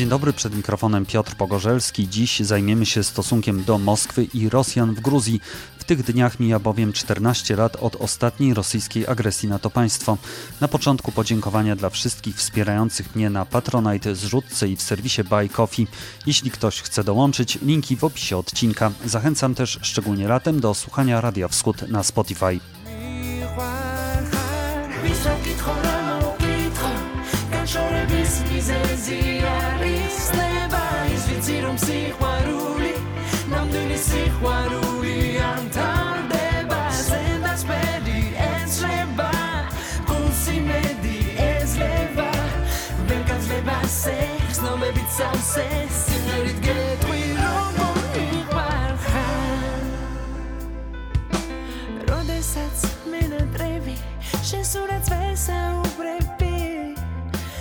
Dzień dobry, przed mikrofonem Piotr Pogorzelski. Dziś zajmiemy się stosunkiem do Moskwy i Rosjan w Gruzji. W tych dniach mija bowiem 14 lat od ostatniej rosyjskiej agresji na to państwo. Na początku podziękowania dla wszystkich wspierających mnie na Patronite, zrzutce i w serwisie Buy Coffee. Jeśli ktoś chce dołączyć, linki w opisie odcinka. Zachęcam też szczególnie latem do słuchania Radia Wschód na Spotify.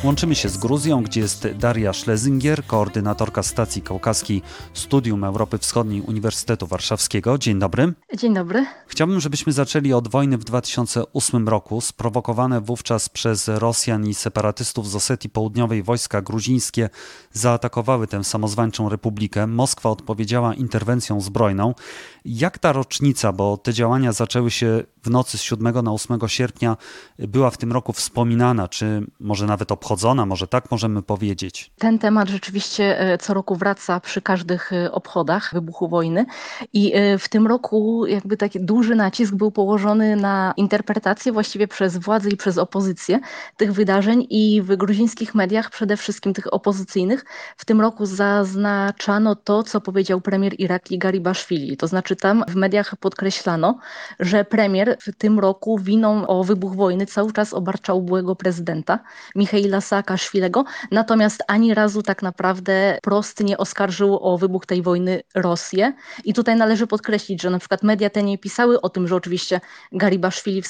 Łączymy się z Gruzją, gdzie jest Daria Szlezinger, koordynatorka stacji kaukaskiej Studium Europy Wschodniej Uniwersytetu Warszawskiego. Dzień dobry. Dzień dobry. Chciałbym, żebyśmy zaczęli od wojny w 2008 roku. Sprowokowane wówczas przez Rosjan i separatystów z Osetii Południowej wojska gruzińskie zaatakowały tę samozwańczą republikę. Moskwa odpowiedziała interwencją zbrojną. Jak ta rocznica, bo te działania zaczęły się w nocy z 7 na 8 sierpnia, była w tym roku wspominana, czy może nawet obchodzona, może tak możemy powiedzieć? Ten temat rzeczywiście co roku wraca przy każdych obchodach wybuchu wojny i w tym roku jakby taki duży nacisk był położony na interpretację właściwie przez władzę i przez opozycję tych wydarzeń i w gruzińskich mediach, przede wszystkim tych opozycyjnych, w tym roku zaznaczano to, co powiedział premier Irakli Garibaszwili. To znaczy tam w mediach podkreślano, że premier w tym roku winą o wybuch wojny cały czas obarczał byłego prezydenta Michaela Saakaszwilego, natomiast ani razu tak naprawdę prost nie oskarżył o wybuch tej wojny Rosję. I tutaj należy podkreślić, że na przykład media te nie pisały o tym, że oczywiście Garibaszwili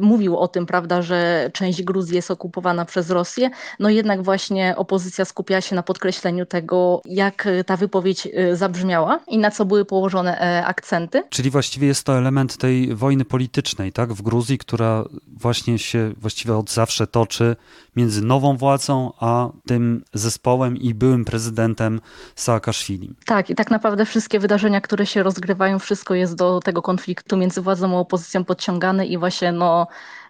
mówił o tym, prawda, że część Gruzji jest okupowana przez Rosję, no jednak właśnie opozycja skupiała się na podkreśleniu tego, jak ta wypowiedź zabrzmiała i na co były położone akcenty. Czyli właściwie jest to element tej wojny politycznej, tak, w Gruzji, która właśnie się właściwie od zawsze toczy między nową władzą a tym zespołem i byłym prezydentem Saakaszwili. Tak, i tak naprawdę wszystkie wydarzenia, które się rozgrywają, wszystko jest do tego konfliktu między władzą a opozycją podciągane i właśnie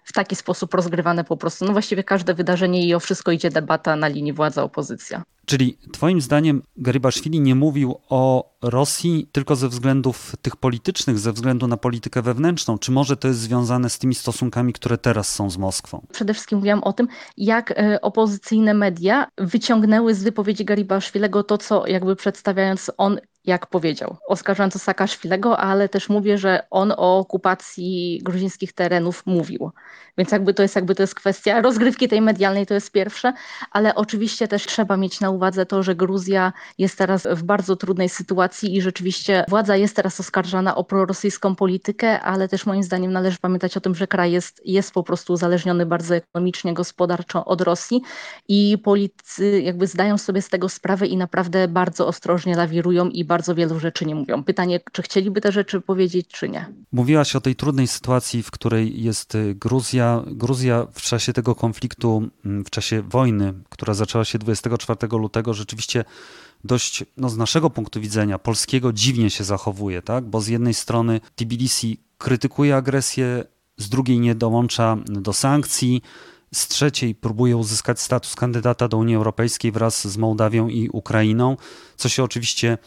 w taki sposób rozgrywane po prostu. Właściwie każde wydarzenie i o wszystko idzie debata na linii władza-opozycja. Czyli twoim zdaniem Garibaszwili nie mówił o Rosji tylko ze względów tych politycznych, ze względu na politykę wewnętrzną? Czy może to jest związane z tymi stosunkami, które teraz są z Moskwą? Przede wszystkim mówiłam o tym, jak opozycyjne media wyciągnęły z wypowiedzi Garibaszwilego to, co jakby przedstawiając on, jak powiedział, oskarżając Saakaszwilego, ale też mówię, że on o okupacji gruzińskich terenów mówił. Więc to jest kwestia rozgrywki tej medialnej, to jest pierwsze, ale oczywiście też trzeba mieć na uwadze to, że Gruzja jest teraz w bardzo trudnej sytuacji i rzeczywiście władza jest teraz oskarżana o prorosyjską politykę, ale też moim zdaniem należy pamiętać o tym, że kraj jest po prostu uzależniony bardzo ekonomicznie, gospodarczo od Rosji i politycy jakby zdają sobie z tego sprawę i naprawdę bardzo ostrożnie lawirują i bardzo wielu rzeczy nie mówią. Pytanie, czy chcieliby te rzeczy powiedzieć, czy nie. Mówiłaś o tej trudnej sytuacji, w której jest Gruzja. Gruzja w czasie tego konfliktu, w czasie wojny, która zaczęła się 24 lutego, rzeczywiście dość, z naszego punktu widzenia polskiego, dziwnie się zachowuje, tak? Bo z jednej strony Tbilisi krytykuje agresję, z drugiej nie dołącza do sankcji, z trzeciej próbuje uzyskać status kandydata do Unii Europejskiej wraz z Mołdawią i Ukrainą, co się oczywiście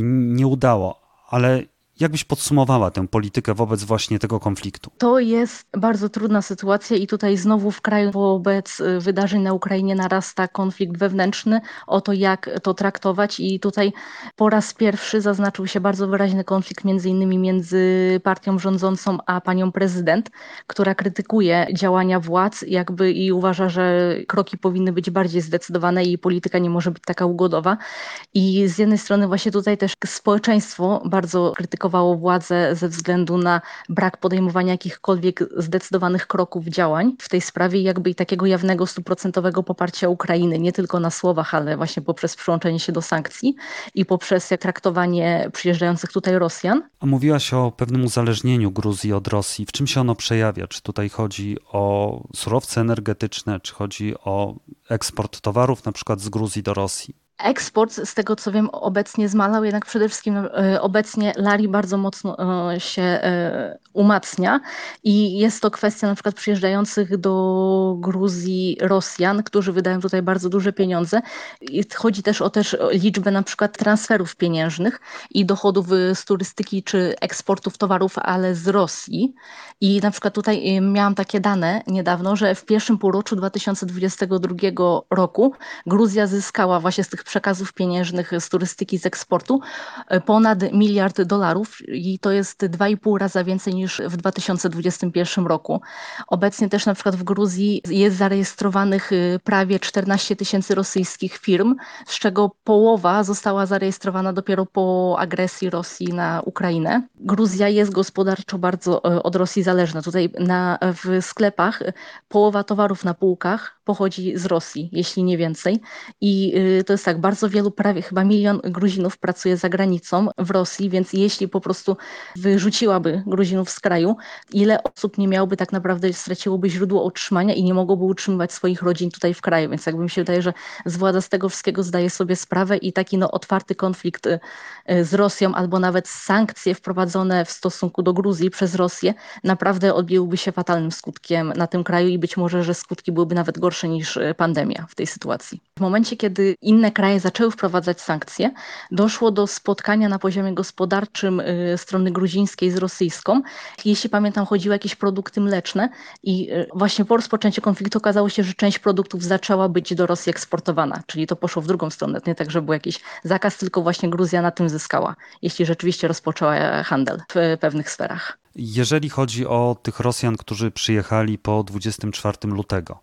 nie udało, ale jak byś podsumowała tę politykę wobec właśnie tego konfliktu? To jest bardzo trudna sytuacja i tutaj znowu w kraju wobec wydarzeń na Ukrainie narasta konflikt wewnętrzny o to, jak to traktować i tutaj po raz pierwszy zaznaczył się bardzo wyraźny konflikt między innymi między partią rządzącą a panią prezydent, która krytykuje działania władz jakby i uważa, że kroki powinny być bardziej zdecydowane i polityka nie może być taka ugodowa i z jednej strony właśnie tutaj też społeczeństwo bardzo krytykuje krytykowało władzę ze względu na brak podejmowania jakichkolwiek zdecydowanych kroków, działań w tej sprawie, jakby i takiego jawnego, 100-procentowego poparcia Ukrainy, nie tylko na słowach, ale właśnie poprzez przyłączenie się do sankcji i poprzez traktowanie przyjeżdżających tutaj Rosjan. A mówiłaś o pewnym uzależnieniu Gruzji od Rosji. W czym się ono przejawia? Czy tutaj chodzi o surowce energetyczne, czy chodzi o eksport towarów na przykład z Gruzji do Rosji? Eksport, z tego co wiem, obecnie zmalał, jednak przede wszystkim obecnie lari bardzo mocno się umacnia i jest to kwestia na przykład przyjeżdżających do Gruzji Rosjan, którzy wydają tutaj bardzo duże pieniądze. Chodzi też o liczbę na przykład transferów pieniężnych i dochodów z turystyki czy eksportów towarów, ale z Rosji. I na przykład tutaj miałam takie dane niedawno, że w pierwszym półroczu 2022 roku Gruzja zyskała właśnie z tych przekazów pieniężnych z turystyki, z eksportu ponad $1 miliard i to jest 2,5 razy więcej niż w 2021 roku. Obecnie też na przykład w Gruzji jest zarejestrowanych prawie 14 000 rosyjskich firm, z czego połowa została zarejestrowana dopiero po agresji Rosji na Ukrainę. Gruzja jest gospodarczo bardzo od Rosji zależna. Tutaj w sklepach połowa towarów na półkach pochodzi z Rosji, jeśli nie więcej. I to jest tak, bardzo wielu, prawie chyba 1 milion Gruzinów pracuje za granicą w Rosji, więc jeśli po prostu wyrzuciłaby Gruzinów z kraju, ile osób nie miałoby tak naprawdę, straciłoby źródło utrzymania i nie mogłoby utrzymywać swoich rodzin tutaj w kraju. Więc jakby mi się wydaje, że władza z tego wszystkiego zdaje sobie sprawę i taki otwarty konflikt z Rosją albo nawet sankcje wprowadzone w stosunku do Gruzji przez Rosję naprawdę odbiłyby się fatalnym skutkiem na tym kraju i być może, że skutki byłyby nawet gorsze niż pandemia w tej sytuacji. W momencie, kiedy inne kraje zaczęły wprowadzać sankcje, doszło do spotkania na poziomie gospodarczym strony gruzińskiej z rosyjską. Jeśli pamiętam, chodziły o jakieś produkty mleczne i właśnie po rozpoczęciu konfliktu okazało się, że część produktów zaczęła być do Rosji eksportowana, czyli to poszło w drugą stronę, nie tak, że był jakiś zakaz, tylko właśnie Gruzja na tym zyskała, jeśli rzeczywiście rozpoczęła handel w pewnych sferach. Jeżeli chodzi o tych Rosjan, którzy przyjechali po 24 lutego,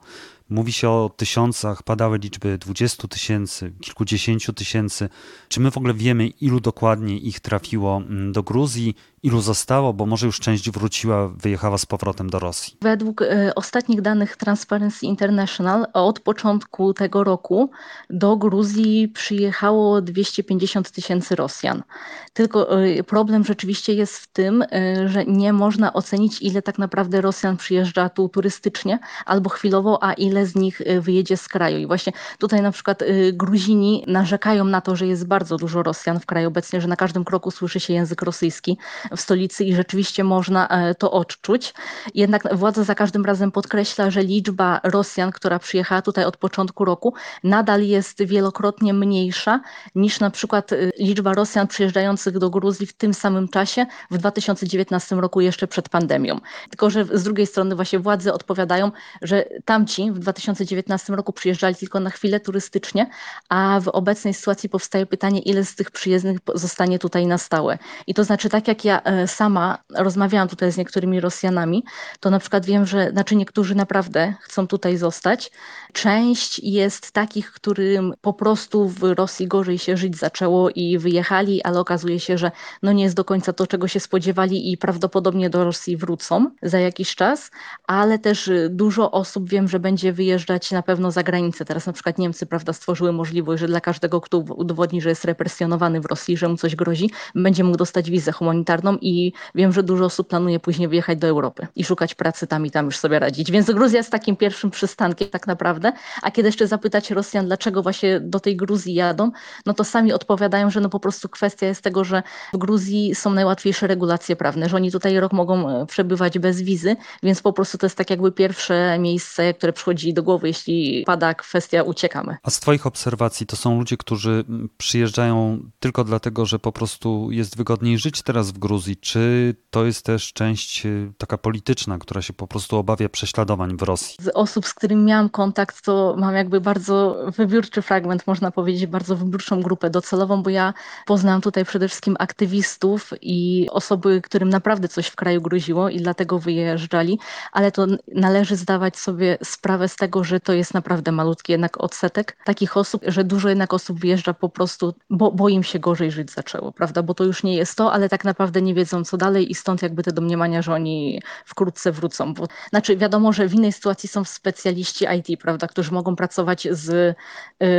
mówi się o tysiącach, padały liczby 20 000, kilkudziesięciu tysięcy. Czy my w ogóle wiemy, ilu dokładnie ich trafiło do Gruzji, ilu zostało, bo może już część wróciła, wyjechała z powrotem do Rosji? Według ostatnich danych Transparency International od początku tego roku do Gruzji przyjechało 250 000 Rosjan. Tylko problem rzeczywiście jest w tym, że nie można ocenić, ile tak naprawdę Rosjan przyjeżdża tu turystycznie albo chwilowo, a ile z nich wyjedzie z kraju. I właśnie tutaj na przykład Gruzini narzekają na to, że jest bardzo dużo Rosjan w kraju obecnie, że na każdym kroku słyszy się język rosyjski w stolicy i rzeczywiście można to odczuć. Jednak władza za każdym razem podkreśla, że liczba Rosjan, która przyjechała tutaj od początku roku, nadal jest wielokrotnie mniejsza niż na przykład liczba Rosjan przyjeżdżających do Gruzji w tym samym czasie w 2019 roku jeszcze przed pandemią. Tylko że z drugiej strony właśnie władze odpowiadają, że tamci w 2019 roku przyjeżdżali tylko na chwilę turystycznie, a w obecnej sytuacji powstaje pytanie, ile z tych przyjezdnych zostanie tutaj na stałe. I to znaczy, tak jak ja sama rozmawiałam tutaj z niektórymi Rosjanami, to na przykład wiem, że niektórzy naprawdę chcą tutaj zostać. Część jest takich, którym po prostu w Rosji gorzej się żyć zaczęło i wyjechali, ale okazuje się, że nie jest do końca to, czego się spodziewali i prawdopodobnie do Rosji wrócą za jakiś czas, ale też dużo osób wiem, że będzie wyjeżdżać na pewno za granicę. Teraz na przykład Niemcy, prawda, stworzyły możliwość, że dla każdego, kto udowodni, że jest represjonowany w Rosji, że mu coś grozi, będzie mógł dostać wizę humanitarną i wiem, że dużo osób planuje później wyjechać do Europy i szukać pracy tam i tam już sobie radzić. Więc Gruzja jest takim pierwszym przystankiem tak naprawdę, a kiedy jeszcze zapytać Rosjan, dlaczego właśnie do tej Gruzji jadą, to sami odpowiadają, że po prostu kwestia jest tego, że w Gruzji są najłatwiejsze regulacje prawne, że oni tutaj rok mogą przebywać bez wizy, więc po prostu to jest tak jakby pierwsze miejsce, które przychodzi do głowy, jeśli pada kwestia uciekamy. A z twoich obserwacji to są ludzie, którzy przyjeżdżają tylko dlatego, że po prostu jest wygodniej żyć teraz w Gruzji, czy to jest też część taka polityczna, która się po prostu obawia prześladowań w Rosji? Z osób, z którymi miałam kontakt, to mam jakby bardzo wybiórczy fragment, można powiedzieć, bardzo wybiórczą grupę docelową, bo ja poznałam tutaj przede wszystkim aktywistów i osoby, którym naprawdę coś w kraju groziło i dlatego wyjeżdżali, ale to należy zdawać sobie sprawę z tego, że to jest naprawdę malutki jednak odsetek takich osób, że dużo jednak osób wyjeżdża po prostu, bo im się gorzej żyć zaczęło, prawda? Bo to już nie jest to, ale tak naprawdę nie wiedzą co dalej i stąd jakby te domniemania, że oni wkrótce wrócą. Bo, znaczy wiadomo, że w innej sytuacji są specjaliści IT, prawda, którzy mogą pracować z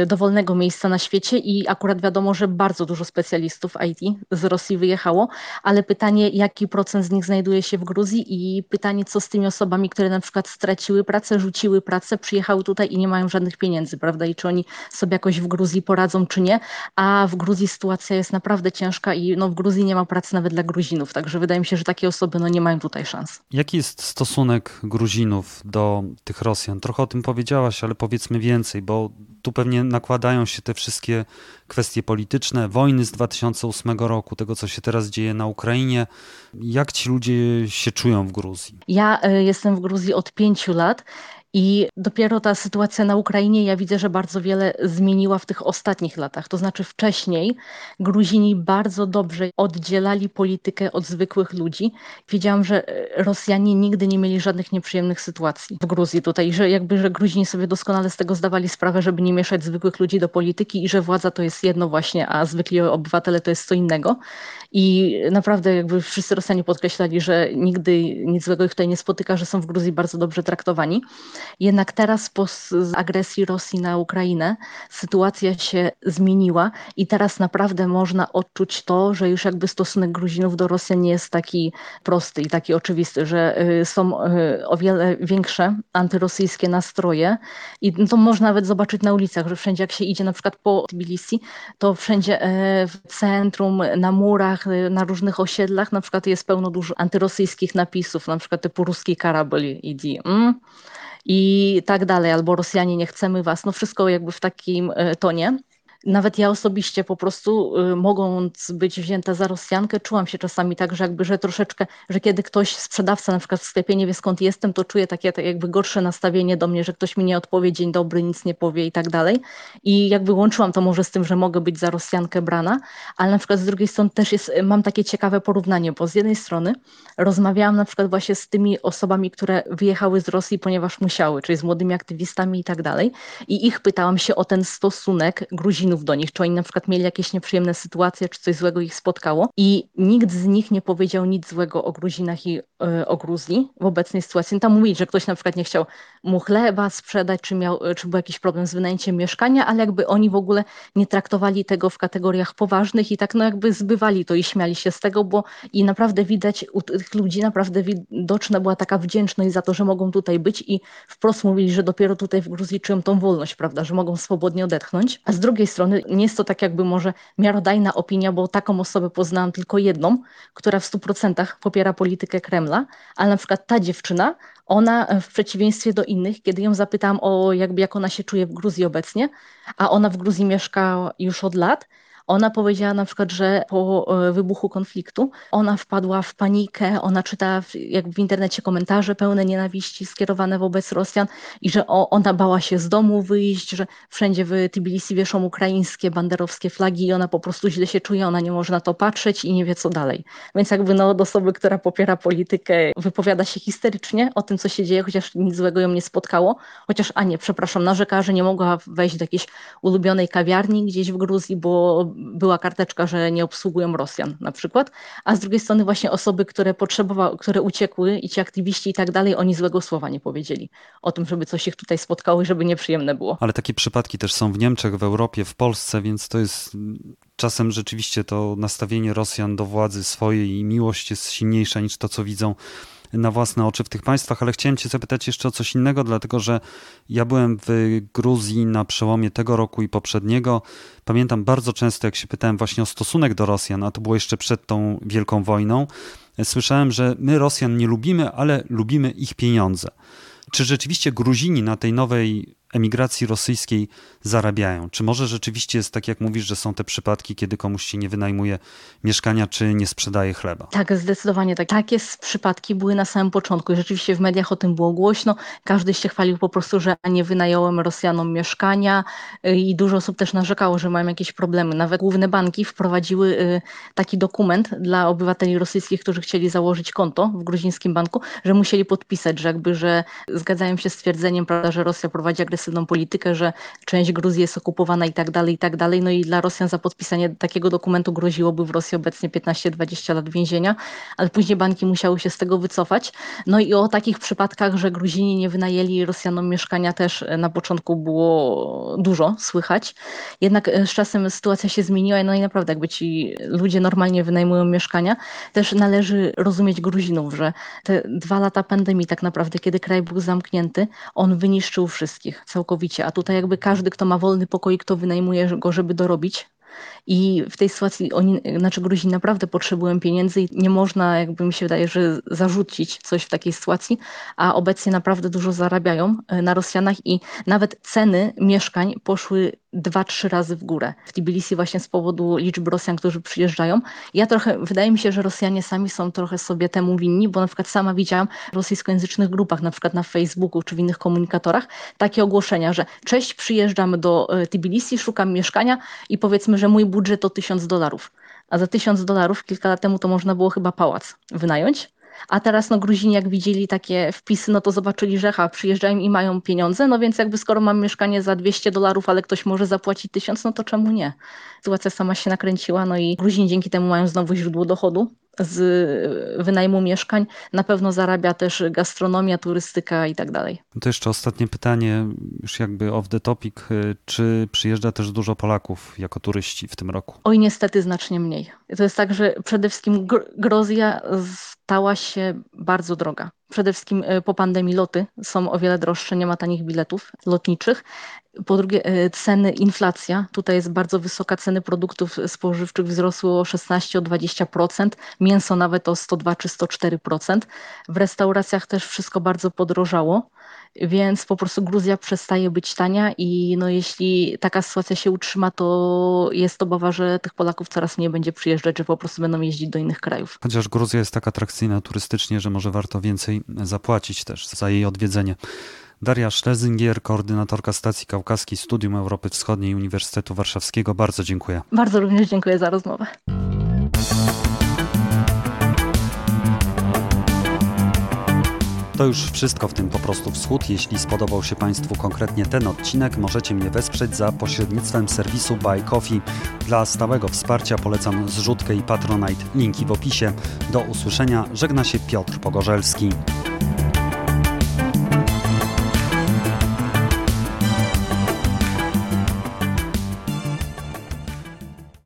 dowolnego miejsca na świecie i akurat wiadomo, że bardzo dużo specjalistów IT z Rosji wyjechało, ale pytanie, jaki procent z nich znajduje się w Gruzji i pytanie, co z tymi osobami, które na przykład straciły pracę, rzuciły pracę, przyjechały tutaj i nie mają żadnych pieniędzy, prawda, i czy oni sobie jakoś w Gruzji poradzą, czy nie, a w Gruzji sytuacja jest naprawdę ciężka i no, w Gruzji nie ma pracy nawet dla Gruzinów, także wydaje mi się, że takie osoby no, nie mają tutaj szans. Jaki jest stosunek Gruzinów do tych Rosjan? Trochę o tym powiedziałaś, ale powiedzmy więcej, bo tu pewnie nakładają się te wszystkie kwestie polityczne, wojny z 2008 roku, tego co się teraz dzieje na Ukrainie. Jak ci ludzie się czują w Gruzji? Ja jestem w Gruzji od 5 lat. I dopiero ta sytuacja na Ukrainie, ja widzę, że bardzo wiele zmieniła w tych ostatnich latach. To znaczy wcześniej Gruzini bardzo dobrze oddzielali politykę od zwykłych ludzi. Wiedziałam, że Rosjanie nigdy nie mieli żadnych nieprzyjemnych sytuacji w Gruzji tutaj, że jakby, że Gruzini sobie doskonale z tego zdawali sprawę, żeby nie mieszać zwykłych ludzi do polityki i że władza to jest jedno właśnie, a zwykli obywatele to jest co innego. I naprawdę jakby wszyscy Rosjanie podkreślali, że nigdy nic złego ich tutaj nie spotyka, że są w Gruzji bardzo dobrze traktowani. Jednak teraz po agresji Rosji na Ukrainę sytuacja się zmieniła i teraz naprawdę można odczuć to, że już jakby stosunek Gruzinów do Rosjan nie jest taki prosty i taki oczywisty, że są o wiele większe antyrosyjskie nastroje i to można nawet zobaczyć na ulicach, że wszędzie jak się idzie na przykład po Tbilisi, to wszędzie w centrum, na murach, na różnych osiedlach na przykład jest pełno dużo antyrosyjskich napisów, na przykład typu ruski karabel idzie. I tak dalej, albo Rosjanie nie chcemy was, no wszystko jakby w takim tonie. Nawet ja osobiście po prostu mogąc być wzięta za Rosjankę, czułam się czasami tak, że jakby, że troszeczkę, że kiedy ktoś, sprzedawca na przykład w sklepie nie wie skąd jestem, to czuję takie jakby gorsze nastawienie do mnie, że ktoś mi nie odpowie, dzień dobry, nic nie powie i tak dalej. I jakby łączyłam to może z tym, że mogę być za Rosjankę brana, ale na przykład z drugiej strony też jest, mam takie ciekawe porównanie, bo z jednej strony rozmawiałam na przykład właśnie z tymi osobami, które wyjechały z Rosji, ponieważ musiały, czyli z młodymi aktywistami i tak dalej. I ich pytałam się o ten stosunek Gruzinów do nich, czy oni na przykład mieli jakieś nieprzyjemne sytuacje, czy coś złego ich spotkało i nikt z nich nie powiedział nic złego o Gruzinach i o Gruzji w obecnej sytuacji. Tam mówili, że ktoś na przykład nie chciał mu chleba sprzedać, czy był jakiś problem z wynajęciem mieszkania, ale jakby oni w ogóle nie traktowali tego w kategoriach poważnych i tak no jakby zbywali to i śmiali się z tego, bo i naprawdę widać u tych ludzi, naprawdę widoczna była taka wdzięczność za to, że mogą tutaj być i wprost mówili, że dopiero tutaj w Gruzji czują tą wolność, prawda, że mogą swobodnie odetchnąć, a z drugiej strony nie jest to tak jakby może miarodajna opinia, bo taką osobę poznałam tylko jedną, która w 100% popiera politykę Kremla, ale na przykład ta dziewczyna, ona w przeciwieństwie do innych, kiedy ją zapytałam o jakby jak ona się czuje w Gruzji obecnie, a ona w Gruzji mieszka już od lat, ona powiedziała na przykład, że po wybuchu konfliktu ona wpadła w panikę, ona czyta jakby w internecie komentarze pełne nienawiści skierowane wobec Rosjan i że ona bała się z domu wyjść, że wszędzie w Tbilisi wieszą ukraińskie banderowskie flagi i ona po prostu źle się czuje, ona nie może na to patrzeć i nie wie co dalej. Więc jakby no, od osoby, która popiera politykę, wypowiada się histerycznie o tym, co się dzieje, chociaż nic złego ją nie spotkało, chociaż, narzeka, że nie mogła wejść do jakiejś ulubionej kawiarni gdzieś w Gruzji, bo była karteczka, że nie obsługują Rosjan na przykład, a z drugiej strony właśnie osoby, które uciekły i ci aktywiści i tak dalej, oni złego słowa nie powiedzieli o tym, żeby coś ich tutaj spotkało i żeby nieprzyjemne było. Ale takie przypadki też są w Niemczech, w Europie, w Polsce, więc to jest czasem rzeczywiście to nastawienie Rosjan do władzy swojej i miłość jest silniejsza niż to, co widzą na własne oczy w tych państwach, ale chciałem cię zapytać jeszcze o coś innego, dlatego że ja byłem w Gruzji na przełomie tego roku i poprzedniego. Pamiętam bardzo często, jak się pytałem właśnie o stosunek do Rosjan, a to było jeszcze przed tą wielką wojną, słyszałem, że my Rosjan nie lubimy, ale lubimy ich pieniądze. Czy rzeczywiście Gruzini na tej nowej emigracji rosyjskiej zarabiają? Czy może rzeczywiście jest tak, jak mówisz, że są te przypadki, kiedy komuś się nie wynajmuje mieszkania, czy nie sprzedaje chleba? Tak, zdecydowanie tak. Takie przypadki były na samym początku i rzeczywiście w mediach o tym było głośno. Każdy się chwalił po prostu, że nie wynająłem Rosjanom mieszkania i dużo osób też narzekało, że mają jakieś problemy. Nawet główne banki wprowadziły taki dokument dla obywateli rosyjskich, którzy chcieli założyć konto w gruzińskim banku, że musieli podpisać, że zgadzają się z twierdzeniem, prawda, że Rosja prowadzi agresywną politykę, że część Gruzji jest okupowana i tak dalej, i tak dalej. No i dla Rosjan za podpisanie takiego dokumentu groziłoby w Rosji obecnie 15-20 lat więzienia, ale później banki musiały się z tego wycofać. No i o takich przypadkach, że Gruzini nie wynajęli Rosjanom mieszkania, też na początku było dużo słychać. Jednak z czasem sytuacja się zmieniła, no i naprawdę jakby ci ludzie normalnie wynajmują mieszkania. Też należy rozumieć Gruzinów, że te 2 lata pandemii tak naprawdę, kiedy kraj był zamknięty, on wyniszczył wszystkich całkowicie, a tutaj jakby każdy, kto ma wolny pokoik, to wynajmuje go, żeby dorobić. I w tej sytuacji Gruzini naprawdę potrzebują pieniędzy i nie można, jakby mi się wydaje, że zarzucić coś w takiej sytuacji, a obecnie naprawdę dużo zarabiają na Rosjanach i nawet ceny mieszkań poszły 2-3 razy w górę. W Tbilisi właśnie z powodu liczby Rosjan, którzy przyjeżdżają. Wydaje mi się, że Rosjanie sami są trochę sobie temu winni, bo na przykład sama widziałam w rosyjskojęzycznych grupach, na przykład na Facebooku czy w innych komunikatorach, takie ogłoszenia, że cześć, przyjeżdżam do Tbilisi, szukam mieszkania i powiedzmy, że mój budżet to $1000, a za $1000 kilka lat temu to można było chyba pałac wynająć. A teraz Gruzini jak widzieli takie wpisy, to zobaczyli, że przyjeżdżają i mają pieniądze, więc jakby skoro mam mieszkanie za $200, ale ktoś może zapłacić 1000, to czemu nie? Sytuacja sama się nakręciła, i Gruzini dzięki temu mają znowu źródło dochodu z wynajmu mieszkań. Na pewno zarabia też gastronomia, turystyka i tak dalej. To jeszcze ostatnie pytanie, już jakby off the topic. Czy przyjeżdża też dużo Polaków jako turyści w tym roku? Oj, niestety znacznie mniej. To jest tak, że przede wszystkim Grozja stała się bardzo droga. Przede wszystkim po pandemii loty są o wiele droższe, nie ma tanich biletów lotniczych. Po drugie inflacja, tutaj jest bardzo wysoka, ceny produktów spożywczych wzrosły o 16-20%, mięso nawet o 102 czy 104%. W restauracjach też wszystko bardzo podrożało, więc po prostu Gruzja przestaje być tania i jeśli taka sytuacja się utrzyma, to jest obawa, że tych Polaków coraz mniej będzie przyjeżdżać, że po prostu będą jeździć do innych krajów. Chociaż Gruzja jest tak atrakcyjna turystycznie, że może warto więcej zapłacić też za jej odwiedzenie. Daria Szlezinger, koordynatorka stacji kaukaskiej Studium Europy Wschodniej Uniwersytetu Warszawskiego. Bardzo dziękuję. Bardzo również dziękuję za rozmowę. To już wszystko w tym Po prostu Wschód. Jeśli spodobał się Państwu konkretnie ten odcinek, możecie mnie wesprzeć za pośrednictwem serwisu Buy Coffee. Dla stałego wsparcia polecam zrzutkę i Patronite. Linki w opisie. Do usłyszenia. Żegna się Piotr Pogorzelski.